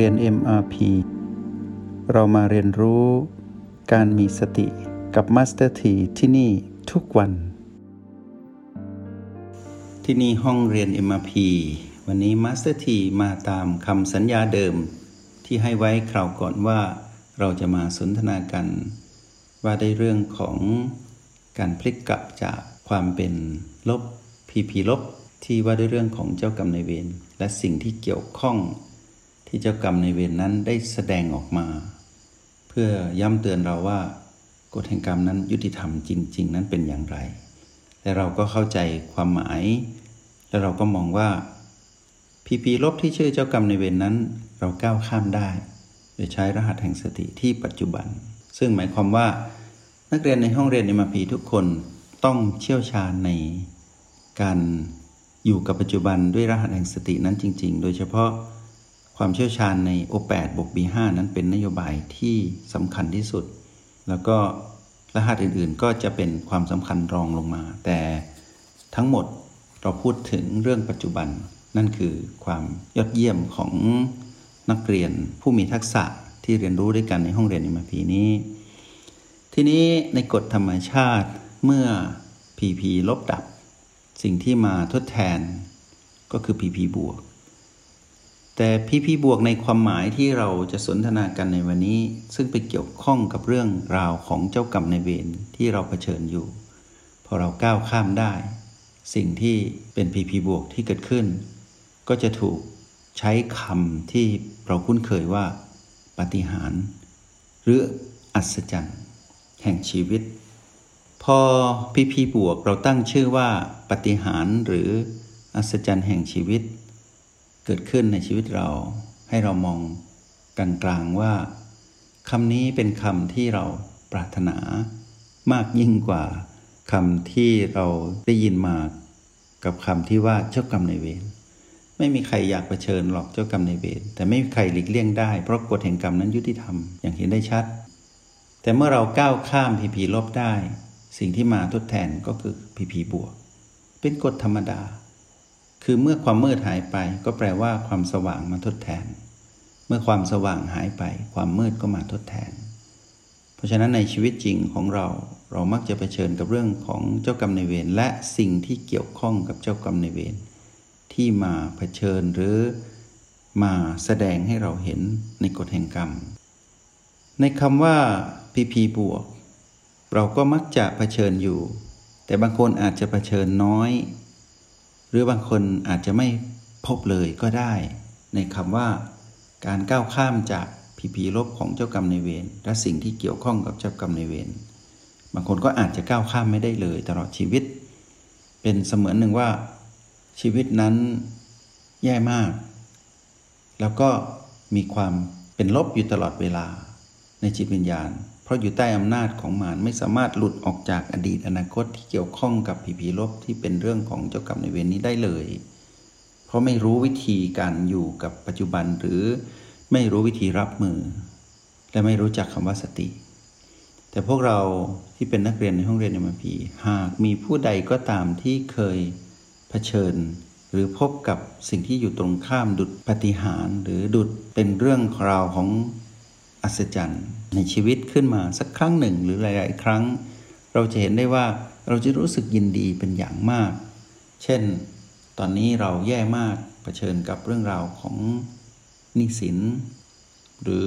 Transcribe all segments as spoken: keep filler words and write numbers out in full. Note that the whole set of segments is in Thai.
เรียน เอ็ม อาร์ พี เรามาเรียนรู้การมีสติกับ Master T ที่นี่ทุกวันที่นี่ห้องเรียน เอ็ม อาร์ พี วันนี้ Master T มาตามคำสัญญาเดิมที่ให้ไว้คราวก่อนว่าเราจะมาสนทนากันว่าได้เรื่องของการพลิกกลับจากความเป็นลบ พี พี ลบที่ว่าด้วยเรื่องของเจ้ากรรมนายเวรและสิ่งที่เกี่ยวข้องที่เจ้ากรรมนายเวรนั้นได้แสดงออกมาเพื่อย้ำเตือนเราว่ากฎแห่งกรรมนั้นยุติธรรมจริงๆนั้นเป็นอย่างไรและเราก็เข้าใจความหมายและเราก็มองว่าพีพีลบที่ชื่อเจ้ากรรมนายเวรนั้นเราก้าวข้ามได้โดยใช้รหัสแห่งสติที่ปัจจุบันซึ่งหมายความว่านักเรียนในห้องเรียน เอ็ม อาร์ พี ทุกคนต้องเชี่ยวชาญในการอยู่กับปัจจุบันด้วยรหัสแห่งสตินั้นจริงๆโดยเฉพาะความเชี่ยวชาญใน โอ แปด บวก บี ห้า นั้นเป็นนโยบายที่สำคัญที่สุดแล้วก็รหัสอื่นๆก็จะเป็นความสำคัญรองลงมาแต่ทั้งหมดเราพูดถึงเรื่องปัจจุบันนั่นคือความยอดเยี่ยมของนักเรียนผู้มีทักษะที่เรียนรู้ด้วยกันในห้องเรียน เอ็ม อาร์ พี นี้ทีนี้ในกฎธรรมชาติเมื่อ พี พี ลบดับสิ่งที่มาทดแทนก็คือ พี พี บวกแต่ พี พี บวกในความหมายที่เราจะสนทนากันในวันนี้ซึ่งไปเกี่ยวข้องกับเรื่องราวของเจ้ากรรมนายเวรที่เราเผชิญอยู่พอเราก้าวข้ามได้สิ่งที่เป็น พี พี บวกที่เกิดขึ้นก็จะถูกใช้คำที่เราคุ้นเคยว่าปาฏิหาริย์หรืออัศจรรย์แห่งชีวิตพอ พี พี บวกเราตั้งชื่อว่าปาฏิหาริย์หรืออัศจรรย์แห่งชีวิตเกิดขึ้นในชีวิตเราให้เรามองกลางๆว่าคำนี้เป็นคำที่เราปรารถนามากยิ่งกว่าคำที่เราได้ยินมากับคำที่ว่าเจ้ากรรมนายเวรไม่มีใครอยากเผชิญหรอกเจ้ากรรมนายเวรแต่ไม่มีใครหลีกเลี่ยงได้เพราะกฎแห่งกรรมนั้นยุติธรรมอย่างเห็นได้ชัดแต่เมื่อเราก้าวข้าม พี พี ลบได้สิ่งที่มาทดแทนก็คือ พี พี บวกเป็นกฎธรรมดาคือเมื่อความมืดหายไปก็แปลว่าความสว่างมาทดแทนเมื่อความสว่างหายไปความมืดก็มาทดแทนเพราะฉะนั้นในชีวิตจริงของเราเรามักจะเผชิญกับเรื่องของเจ้ากรรมนายเวรและสิ่งที่เกี่ยวข้องกับเจ้ากรรมนายเวรที่มาเผชิญหรือมาแสดงให้เราเห็นในกฎแห่งกรรมในคำว่า พี พี บวกเราก็มักจะเผชิญอยู่แต่บางคนอาจจะเผชิญน้อยหรือบางคนอาจจะไม่พบเลยก็ได้ในคำว่าการก้าวข้ามจาก พี พี ลบของเจ้ากรรมนายเวรและสิ่งที่เกี่ยวข้องกับเจ้ากรรมนายเวรบางคนก็อาจจะก้าวข้ามไม่ได้เลยตลอดชีวิตเป็นเสมือนหนึ่งว่าชีวิตนั้นแย่มากแล้วก็มีความเป็นลบอยู่ตลอดเวลาในจิตวิญญาณเพราะอยู่ใต้อำนาจของมารไม่สามารถหลุดออกจากอดีตอนาคตที่เกี่ยวข้องกับพีพีลบที่เป็นเรื่องของเจ้ากรรมนายเวรนี้ได้เลยเพราะไม่รู้วิธีการอยู่กับปัจจุบันหรือไม่รู้วิธีรับมือและไม่รู้จักคำว่าสติแต่พวกเราที่เป็นนักเรียนในห้องเรียน เอ็ม อาร์ พี หากมีผู้ใดก็ตามที่เคยเผชิญหรือพบกับสิ่งที่อยู่ตรงข้ามดุจปาฏิหาริย์หรือดุจเป็นเรื่องราวของอัศจรรย์ในชีวิตขึ้นมาสักครั้งหนึ่งหรือหลายๆครั้งเราจะเห็นได้ว่าเราจะรู้สึกยินดีเป็นอย่างมากเช่นตอนนี้เราแย่มากเผชิญกับเรื่องราวของหนี้สินหรือ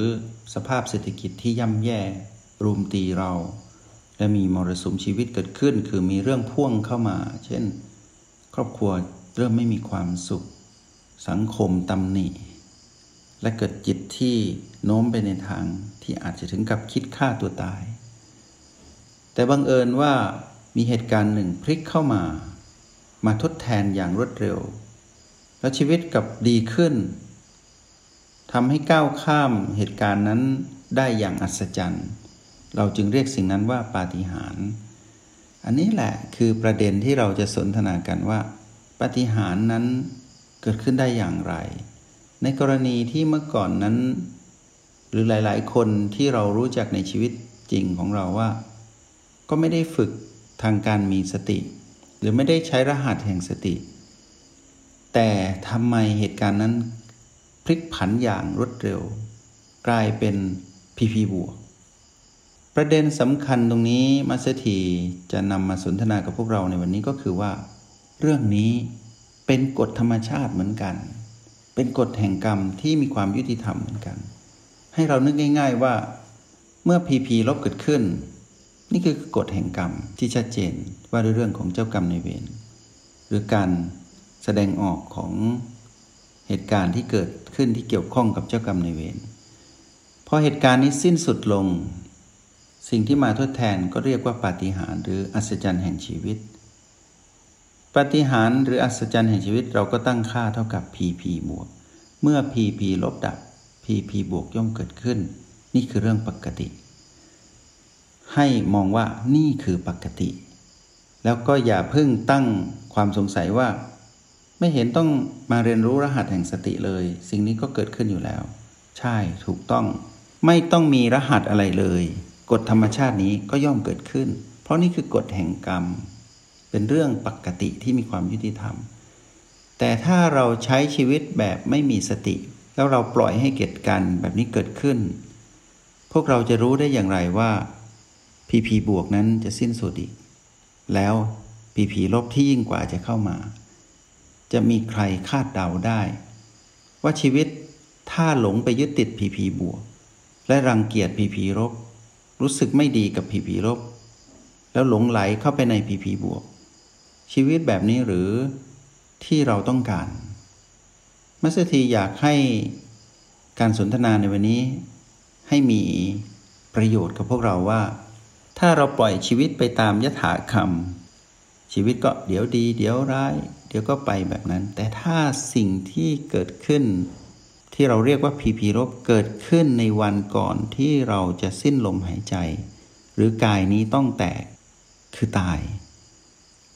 สภาพเศรษฐกิจที่ย่ำแย่รุมตีเราและมีมรสุมชีวิตเกิดขึ้นคือมีเรื่องพ่วงเข้ามาเช่นครอบครัวเริ่มไม่มีความสุขสังคมตำหนิและเกิดจิตที่โน้มไปในทางที่อาจจะถึงกับคิดฆ่าตัวตายแต่บังเอิญว่ามีเหตุการณ์หนึ่งพลิกเข้ามามาทดแทนอย่างรวดเร็วแล้วชีวิตกลับดีขึ้นทำให้ก้าวข้ามเหตุการณ์นั้นได้อย่างอัศจรรย์เราจึงเรียกสิ่งนั้นว่าปาฏิหาริย์อันนี้แหละคือประเด็นที่เราจะสนทนากันว่าปาฏิหาริย์นั้นเกิดขึ้นได้อย่างไรในกรณีที่เมื่อก่อนนั้นหรือหลายๆคนที่เรารู้จักในชีวิตจริงของเราว่าก็ไม่ได้ฝึกทางการมีสติหรือไม่ได้ใช้รหัสแห่งสติแต่ทำไมเหตุการณ์นั้น พลิกผันอย่างรวดเร็วกลายเป็น พี พี บวกประเด็นสำคัญตรงนี้มัสถีจะนำมาสนทนากับพวกเราในวันนี้ก็คือว่าเรื่องนี้เป็นกฎธรรมชาติเหมือนกันเป็นกฎแห่งกรรมที่มีความยุติธรรมเหมือนกันให้เรานึกง่ายๆว่าเมื่อ พี พี ลบเกิดขึ้นนี่คือกฎแห่งกรรมที่ชัดเจนว่าด้วยเรื่องของเจ้ากรรมนายเวรหรือการแสดงออกของเหตุการณ์ที่เกิดขึ้นที่เกี่ยวข้องกับเจ้ากรรมนายเวรพอเหตุการณ์นี้สิ้นสุดลงสิ่งที่มาทดแทนก็เรียกว่าปาฏิหาริย์หรืออัศจรรย์แห่งชีวิตปาฏิหาริย์หรืออัศจรรย์แห่งชีวิตเราก็ตั้งค่าเท่ากับ พี พี บวกเมื่อ พี พี ลบดับ พี พี บวกย่อมเกิดขึ้นนี่คือเรื่องปกติให้มองว่านี่คือปกติแล้วก็อย่าเพิ่งตั้งความสงสัยว่าไม่เห็นต้องมาเรียนรู้รหัสแห่งสติเลยสิ่งนี้ก็เกิดขึ้นอยู่แล้วใช่ถูกต้องไม่ต้องมีรหัสอะไรเลยกฎธรรมชาตินี้ก็ย่อมเกิดขึ้นเพราะนี่คือกฎแห่งกรรมเป็นเรื่องปกติที่มีความยุติธรรมแต่ถ้าเราใช้ชีวิตแบบไม่มีสติแล้วเราปล่อยให้เหตุการณ์แบบนี้เกิดขึ้นพวกเราจะรู้ได้อย่างไรว่า พี พี บวกนั้นจะสิ้นสุดอีกแล้ว พี พี ลบที่ยิ่งกว่าจะเข้ามาจะมีใครคาดเดาได้ว่าชีวิตถ้าหลงไปยึดติด พี พี บวกและรังเกียจ พี พี ลบรู้สึกไม่ดีกับ พี พี ลบแล้วหลงไหลเข้าไปใน พี พี บวกชีวิตแบบนี้หรือที่เราต้องการมัสถีอยากให้การสนทนาในวันนี้ให้มีประโยชน์กับพวกเราว่าถ้าเราปล่อยชีวิตไปตามยถากรรมชีวิตก็เดี๋ยวดีเดี๋ยวร้ายเดี๋ยวก็ไปแบบนั้นแต่ถ้าสิ่งที่เกิดขึ้นที่เราเรียกว่า พี พี ลบเกิดขึ้นในวันก่อนที่เราจะสิ้นลมหายใจหรือกายนี้ต้องแตกคือตาย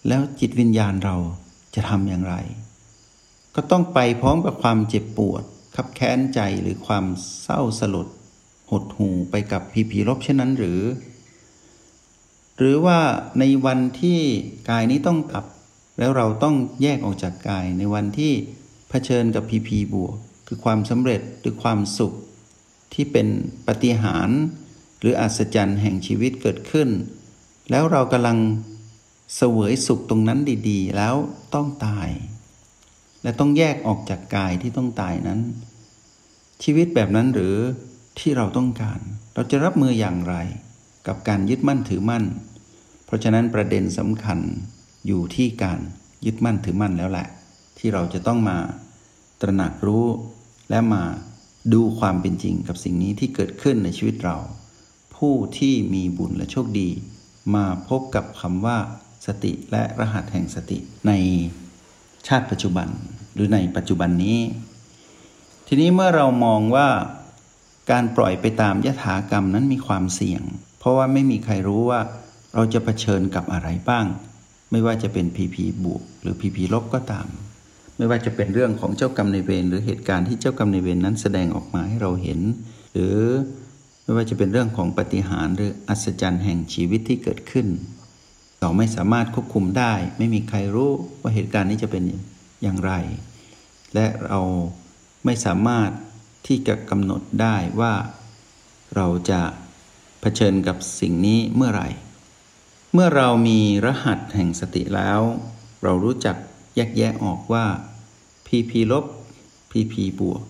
แล้วจิตวิญญาณเราจะทำอย่างไรก็ต้องไปพร้อมกับความเจ็บปวดคับแค้นใจหรือความเศร้าสลดหดหู่ไปกับ พี พี ลบเช่นนั้นหรือหรือว่าในวันที่กายนี้ต้องกลับแล้วเราต้องแยกออกจากกายในวันที่เผชิญกับ พี พี บวกคือความสำเร็จหรือความสุขที่เป็นปาฏิหาริย์หรืออัศจรรย์แห่งชีวิตเกิดขึ้นแล้วเรากำลังเสวยสุขตรงนั้นดีๆแล้วต้องตายและต้องแยกออกจากกายที่ต้องตายนั้นชีวิตแบบนั้นหรือที่เราต้องการเราจะรับมืออย่างไรกับการยึดมั่นถือมั่นเพราะฉะนั้นประเด็นสำคัญอยู่ที่การยึดมั่นถือมั่นแล้วแหละที่เราจะต้องมาตระหนักรู้และมาดูความเป็นจริงกับสิ่งนี้ที่เกิดขึ้นในชีวิตเราผู้ที่มีบุญและโชคดีมาพบกับคำว่าสติและรหัสแห่งสติในชาติปัจจุบันหรือในปัจจุบันนี้ทีนี้เมื่อเรามองว่าการปล่อยไปตามยถากรรมนั้นมีความเสี่ยงเพราะว่าไม่มีใครรู้ว่าเราจะเผชิญกับอะไรบ้างไม่ว่าจะเป็น พี พี บวกหรือ พี พี ลบก็ตามไม่ว่าจะเป็นเรื่องของเจ้ากรรมนายเวรหรือเหตุการณ์ที่เจ้ากรรมนายเวรนั้นแสดงออกมาให้เราเห็นหรือไม่ว่าจะเป็นเรื่องของปาฏิหาริย์หรืออัศจรรย์แห่งชีวิตที่เกิดขึ้นเราไม่สามารถควบคุมได้ไม่มีใครรู้ว่าเหตุการณ์นี้จะเป็นอย่างไรและเราไม่สามารถที่จะกำหนดได้ว่าเราจะเผชิญกับสิ่งนี้เมื่อไหร่เมื่อเรามีรหัสแห่งสติแล้วเรารู้จักแยกแยะออกว่า พี พี ลบ พี พี บวก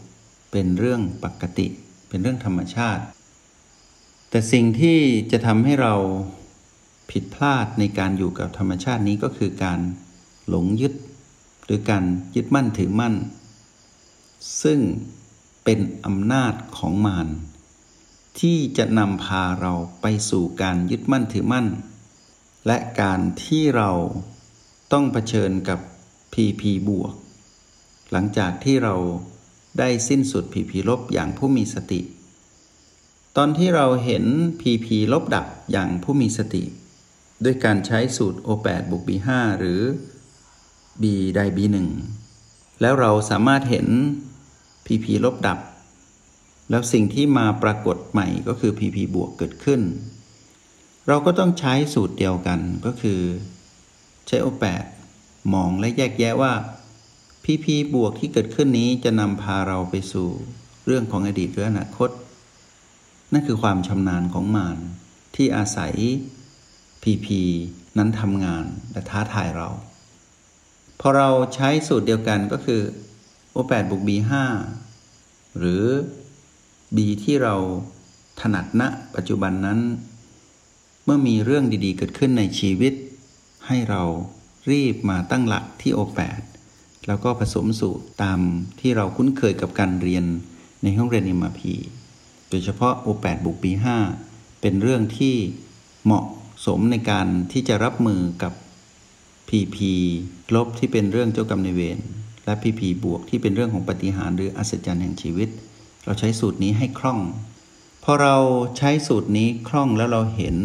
เป็นเรื่องปกติเป็นเรื่องธรรมชาติแต่สิ่งที่จะทำให้เราผิดพลาดในการอยู่กับธรรมชาตินี้ก็คือการหลงยึดหรือการยึดมั่นถือมั่นซึ่งเป็นอำนาจของมารที่จะนำพาเราไปสู่การยึดมั่นถือมั่นและการที่เราต้องเผชิญกับ พี พี บวกหลังจากที่เราได้สิ้นสุด พี พี ลบอย่างผู้มีสติตอนที่เราเห็น พี พี ลบดับอย่างผู้มีสติด้วยการใช้สูตร โอ แปด บวก บี ห้า หรือ B ใด บี หนึ่ง แล้วเราสามารถเห็น พี พี ลบดับแล้วสิ่งที่มาปรากฏใหม่ก็คือ พี พี บวกเกิดขึ้นเราก็ต้องใช้สูตรเดียวกันก็คือใช้ โอ แปด มองและแยกแยะว่า พี พี บวกที่เกิดขึ้นนี้จะนำพาเราไปสู่เรื่องของอดีตหรืออนาคตนั่นคือความชำนาญของมารที่อาศัย พี พี นั้นทำงานและท้าทายเราพอเราใช้สูตรเดียวกันก็คือ โอ แปด บวก บี ห้า หรือ B ที่เราถนัดณปัจจุบันนั้นเมื่อมีเรื่องดีๆเกิดขึ้นในชีวิตให้เรารีบมาตั้งหลักที่ โอ แปดแล้วก็ผสมสูตรตามที่เราคุ้นเคยกับการเรียนในห้องเรียน เอ็ม อาร์ พี โดยเฉพาะ โอ แปด บวก บี ห้า เป็นเรื่องที่เหมาะสมในการที่จะรับมือกับ พี พี ลบที่เป็นเรื่องเจ้ากรรมนายเวรและ พี พี บวกที่เป็นเรื่องของปาฏิหาริย์หรืออัศจรรย์แห่งชีวิตเราใช้สูตรนี้ให้คล่องพอเราใช้สูตรนี้คล่องแล้วเราเห็น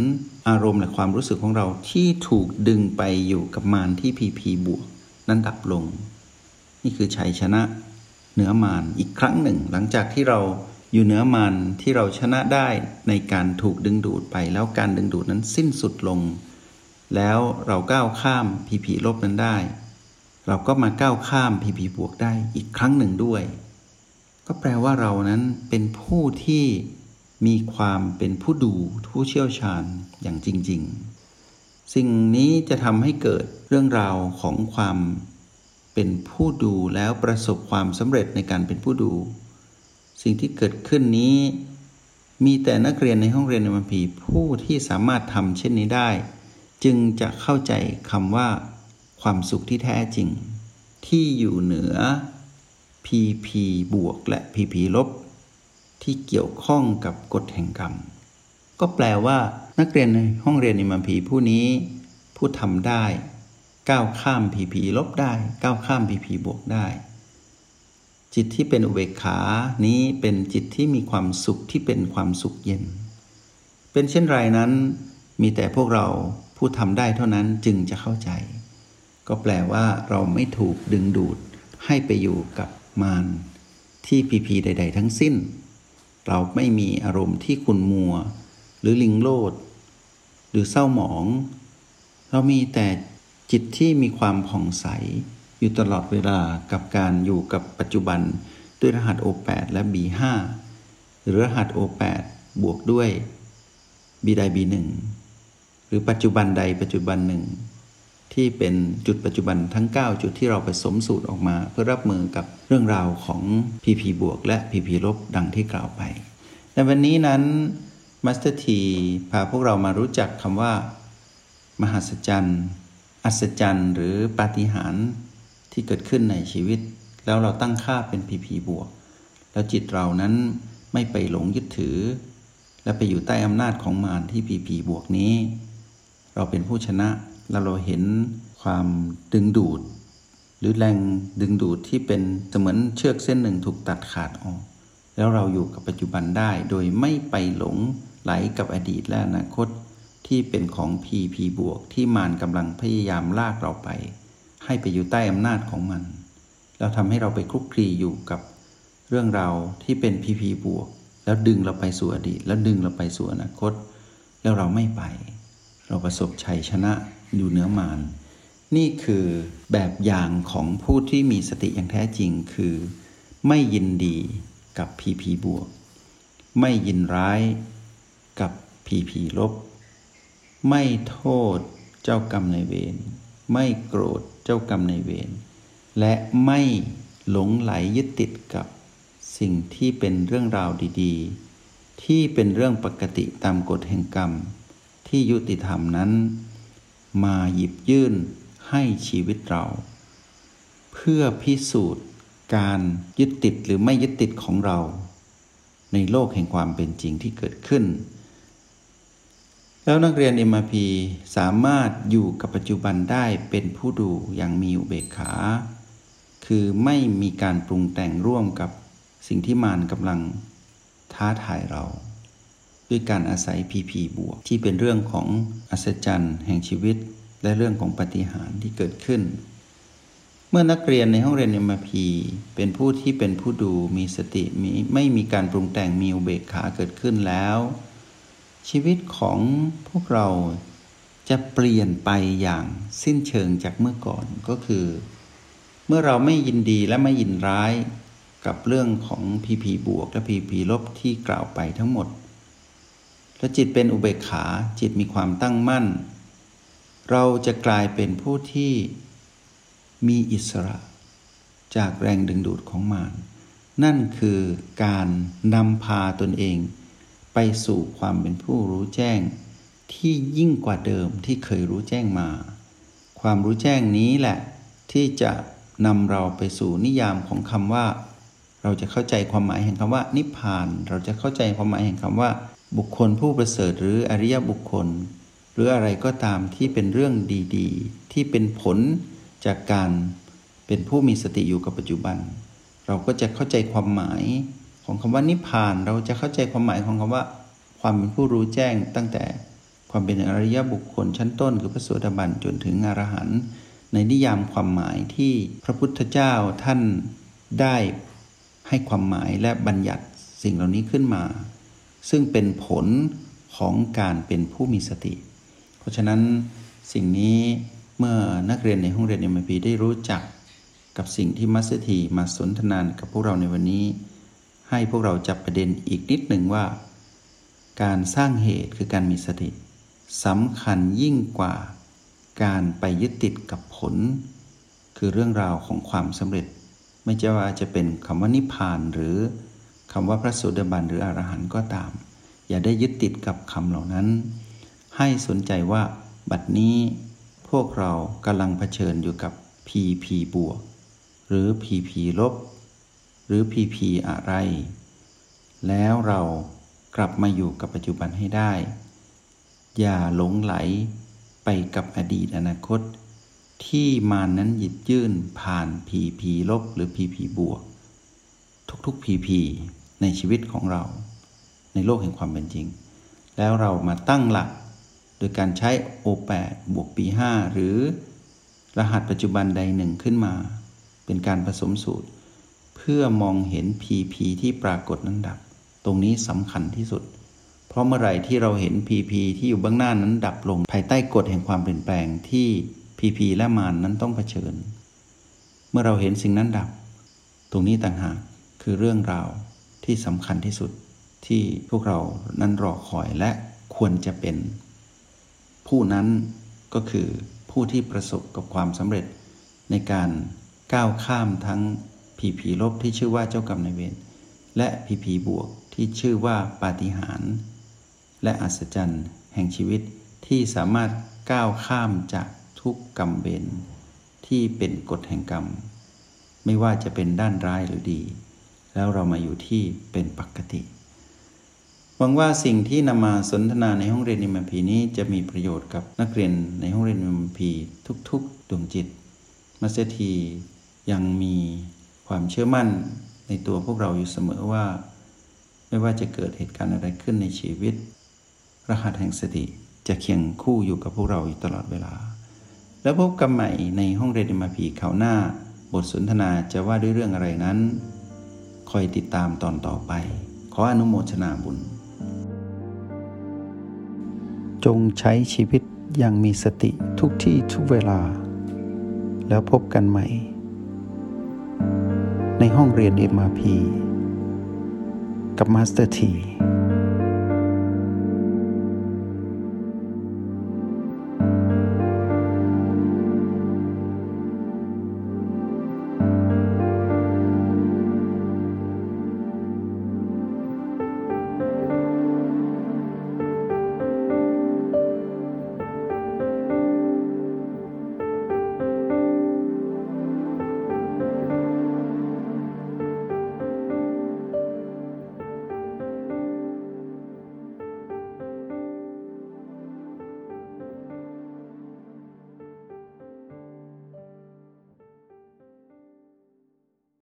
อารมณ์และความรู้สึกของเราที่ถูกดึงไปอยู่กับมารที่ พี พี บวกนั้นดับลงนี่คือชัยชนะเหนือมารอีกครั้งหนึ่งหลังจากที่เราอยู่เหนือมารที่เราชนะได้ในการถูกดึงดูดไปแล้วการดึงดูดนั้นสิ้นสุดลงแล้วเราก้าวข้าม พี พี ลบนั้นได้เราก็มาก้าวข้าม พี พี บวกได้อีกครั้งหนึ่งด้วยก็แปลว่าเรานั้นเป็นผู้ที่มีความเป็นผู้ดูผู้เชี่ยวชาญอย่างจริงๆสิ่งนี้จะทำให้เกิดเรื่องราวของความเป็นผู้ดูแล้วประสบความสำเร็จในการเป็นผู้ดูสิ่งที่เกิดขึ้นนี้มีแต่นักเรียนในห้องเรียนในมัธยมผู้ที่สามารถทำเช่นนี้ได้จึงจะเข้าใจคำว่าความสุขที่แท้จริงที่อยู่เหนือ พี พี บวกและ พี พี ลบที่เกี่ยวข้องกับกฎแห่งกรรมก็แปลว่านักเรียนในห้องเรียนในมัธยมผู้นี้ผู้ทำได้ก้าวข้าม พี พี ลบได้ก้าวข้าม พี พี บวกได้จิตที่เป็นอุเบกขานี้เป็นจิตที่มีความสุขที่เป็นความสุขเย็นเป็นเช่นไรนั้นมีแต่พวกเราผู้ทำได้เท่านั้นจึงจะเข้าใจก็แปลว่าเราไม่ถูกดึงดูดให้ไปอยู่กับมารที่ พี พี ใดๆทั้งสิ้นเราไม่มีอารมณ์ที่ขุ่นมัวหรือลิงโลดหรือเศร้าหมองเรามีแต่จิตที่มีความผ่องใสอยู่ตลอดเวลากับการอยู่กับปัจจุบันด้วยรหัส โอ แปด และ บี ห้า หรือรหัส โอ แปด บวกด้วย B ใด บี หนึ่ง หรือปัจจุบันใดปัจจุบันหนึ่งที่เป็นจุดปัจจุบันทั้งเก้าจุดที่เราผสมสูตรออกมาเพื่อรับมือกับเรื่องราวของ พี พี บวกและ พี พี ลบดังที่กล่าวไปในวันนี้นั้นมาสเตอร์ทีพาพวกเรามารู้จักคำว่ามหัศจรรย์อัศจรรย์หรือปาฏิหาริย์ที่เกิดขึ้นในชีวิตแล้วเราตั้งค่าเป็น พี พี บวกแล้วจิตเรานั้นไม่ไปหลงยึดถือและไปอยู่ใต้อำนาจของมารที่ พี พี บวกนี้เราเป็นผู้ชนะแล้วเราเห็นความดึงดูดหรือแรงดึงดูดที่เป็นเหมือนเชือกเส้นหนึ่งถูกตัดขาดออกแล้วเราอยู่กับปัจจุบันได้โดยไม่ไปหลงไหลกับอดีตและอนาคตที่เป็นของ พี พี บวกที่มารกำลังพยายามลากเราไปให้ไปอยู่ใต้อำนาจของมันแล้วทำให้เราไปคลุกคลีอยู่กับเรื่องราวที่เป็น พี พี บวกแล้วดึงเราไปสู่อดีตแล้วดึงเราไปสู่อนาคตแล้วเราไม่ไปเราประสบชัยชนะอยู่เหนือมารนี่คือแบบอย่างของผู้ที่มีสติอย่างแท้จริงคือไม่ยินดีกับ พี พี บวกไม่ยินร้ายกับ พี พี ลบไม่โทษเจ้ากรรมนายเวรไม่โกรธเจ้ากรรมนายเวรและไม่หลงไหลยึดติดกับสิ่งที่เป็นเรื่องราวดีๆที่เป็นเรื่องปกติตามกฎแห่งกรรมที่ยุติธรรมนั้นมาหยิบยื่นให้ชีวิตเราเพื่อพิสูจน์การยึดติดหรือไม่ยึดติดของเราในโลกแห่งความเป็นจริงที่เกิดขึ้นแล้วนักเรียน เอ็ม อาร์ พี สามารถอยู่กับปัจจุบันได้เป็นผู้ดูอย่างมีอุเบกขาคือไม่มีการปรุงแต่งร่วมกับสิ่งที่มารกำลังท้าทายเราด้วยการอาศัย พี พี บวกที่เป็นเรื่องของอัศจรรย์แห่งชีวิตและเรื่องของปาฏิหาริย์ที่เกิดขึ้นเมื่อนักเรียนในห้องเรียน เอ็ม อาร์ พี เป็นผู้ที่เป็นผู้ดูมีสติมีไม่มีการปรุงแต่งมีอุเบกขาเกิดขึ้นแล้วชีวิตของพวกเราจะเปลี่ยนไปอย่างสิ้นเชิงจากเมื่อก่อนก็คือ เมื่อเราไม่ยินดีและไม่ยินร้ายกับเรื่องของ พี พี บวกและ พี พี ลบที่กล่าวไปทั้งหมดและจิตเป็นอุเบกขาจิตมีความตั้งมั่นเราจะกลายเป็นผู้ที่มีอิสระจากแรงดึงดูดของมารนั่นคือการนำพาตนเองไปสู่ความเป็นผู้รู้แจ้งที่ยิ่งกว่าเดิมที่เคยรู้แจ้งมาความรู้แจ้งนี้แหละที่จะนำเราไปสู่นิยามของคำว่าเราจะเข้าใจความหมายแห่งคำว่านิพพานเราจะเข้าใจความหมายแห่งคำว่าบุคคลผู้ประเสริฐหรืออริยบุคคลหรืออะไรก็ตามที่เป็นเรื่องดีๆที่เป็นผลจากการเป็นผู้มีสติอยู่กับปัจจุบันเราก็จะเข้าใจความหมายของคำว่านิพพานเราจะเข้าใจความหมายของคำว่าความเป็นผู้รู้แจ้งตั้งแต่ความเป็นอริยบุคคลชั้นต้นคือพระโสดาบันจนถึงอรหันต์ในนิยามความหมายที่พระพุทธเจ้าท่านได้ให้ความหมายและบัญญัติสิ่งเหล่านี้ขึ้นมาซึ่งเป็นผลของการเป็นผู้มีสติเพราะฉะนั้นสิ่งนี้เมื่อนักเรียนในห้องเรียน เอ็ม ไอ พี ได้รู้จักกับสิ่งที่มัสถีมาสนทนากับพวกเราในวันนี้ให้พวกเราจับประเด็นอีกนิดหนึ่งว่าการสร้างเหตุคือการมีสติสำคัญยิ่งกว่าการไปยึดติดกับผลคือเรื่องราวของความสำเร็จไม่ว่าจะเป็นคำว่านิพพานหรือคำว่าพระโสดาบันหรืออรหันต์ก็ตามอย่าได้ยึดติดกับคำเหล่านั้นให้สนใจว่าบัดนี้พวกเรากำลังเผชิญอยู่กับ พี พี บวกหรือ พี พี ลบหรือ พี พี อะไรแล้วเรากลับมาอยู่กับปัจจุบันให้ได้อย่าหลงไหลไปกับอดีตอนาคตที่มานั้นหยิบยื่นผ่าน พี พี ลบหรือ พี พี บวกทุกๆ พี พี ในชีวิตของเราในโลกแห่งความเป็นจริงแล้วเรามาตั้งหลักโดยการใช้ โอ แปด บวก ปี ห้า หรือรหัสปัจจุบันใดหนึ่งขึ้นมาเป็นการผสมสูตรเพื่อมองเห็น พี พี ที่ปรากฏนั้นดับตรงนี้สำคัญที่สุดเพราะเมื่อไหร่ที่เราเห็น พี พี ที่อยู่เบื้องหน้านั้นดับลงภายใต้กฎแห่งความเปลี่ยนแปลงที่ พี พี และมารนั้นต้องเผชิญเมื่อเราเห็นสิ่งนั้นดับตรงนี้ต่างหากคือเรื่องราวที่สำคัญที่สุดที่พวกเรานั้นรอคอยและควรจะเป็นผู้นั้นก็คือผู้ที่ประสบกับความสำเร็จในการก้าวข้ามทั้ง พี พี ลบที่ชื่อว่าเจ้ากรรมนายเวรและ พี พี บวกที่ชื่อว่าปาฏิหาริย์และอัศจรรย์แห่งชีวิตที่สามารถก้าวข้ามจากทุกกรรมเวรที่เป็นกฎแห่งกรรมไม่ว่าจะเป็นด้านร้ายหรือดีแล้วเรามาอยู่ที่เป็นปกติหวังว่าสิ่งที่นำมาสนทนาในห้องเรียน เอ็ม ไอ พี นี้จะมีประโยชน์กับนักเรียนในห้องเรียน เอ็ม ไอ พี ทุกๆดวงจิตมัสถียังมีความเชื่อมั่นในตัวพวกเราอยู่เสมอว่าไม่ว่าจะเกิดเหตุการณ์อะไรขึ้นในชีวิตรหัสแห่งสติจะเคียงคู่อยู่กับพวกเราอยู่ตลอดเวลาแล้วพบกันใหม่ในห้องเรียน เอ็ม ไอ พี คราวหน้าบทสนทนาจะว่าด้วยเรื่องอะไรนั้นคอยติดตามตอนต่อไปขออนุโมทนาบุญจงใช้ชีวิตอย่างมีสติทุกที่ทุกเวลาแล้วพบกันใหม่ในห้องเรียน เอ็ม อาร์ พี กับมาสเตอร์ T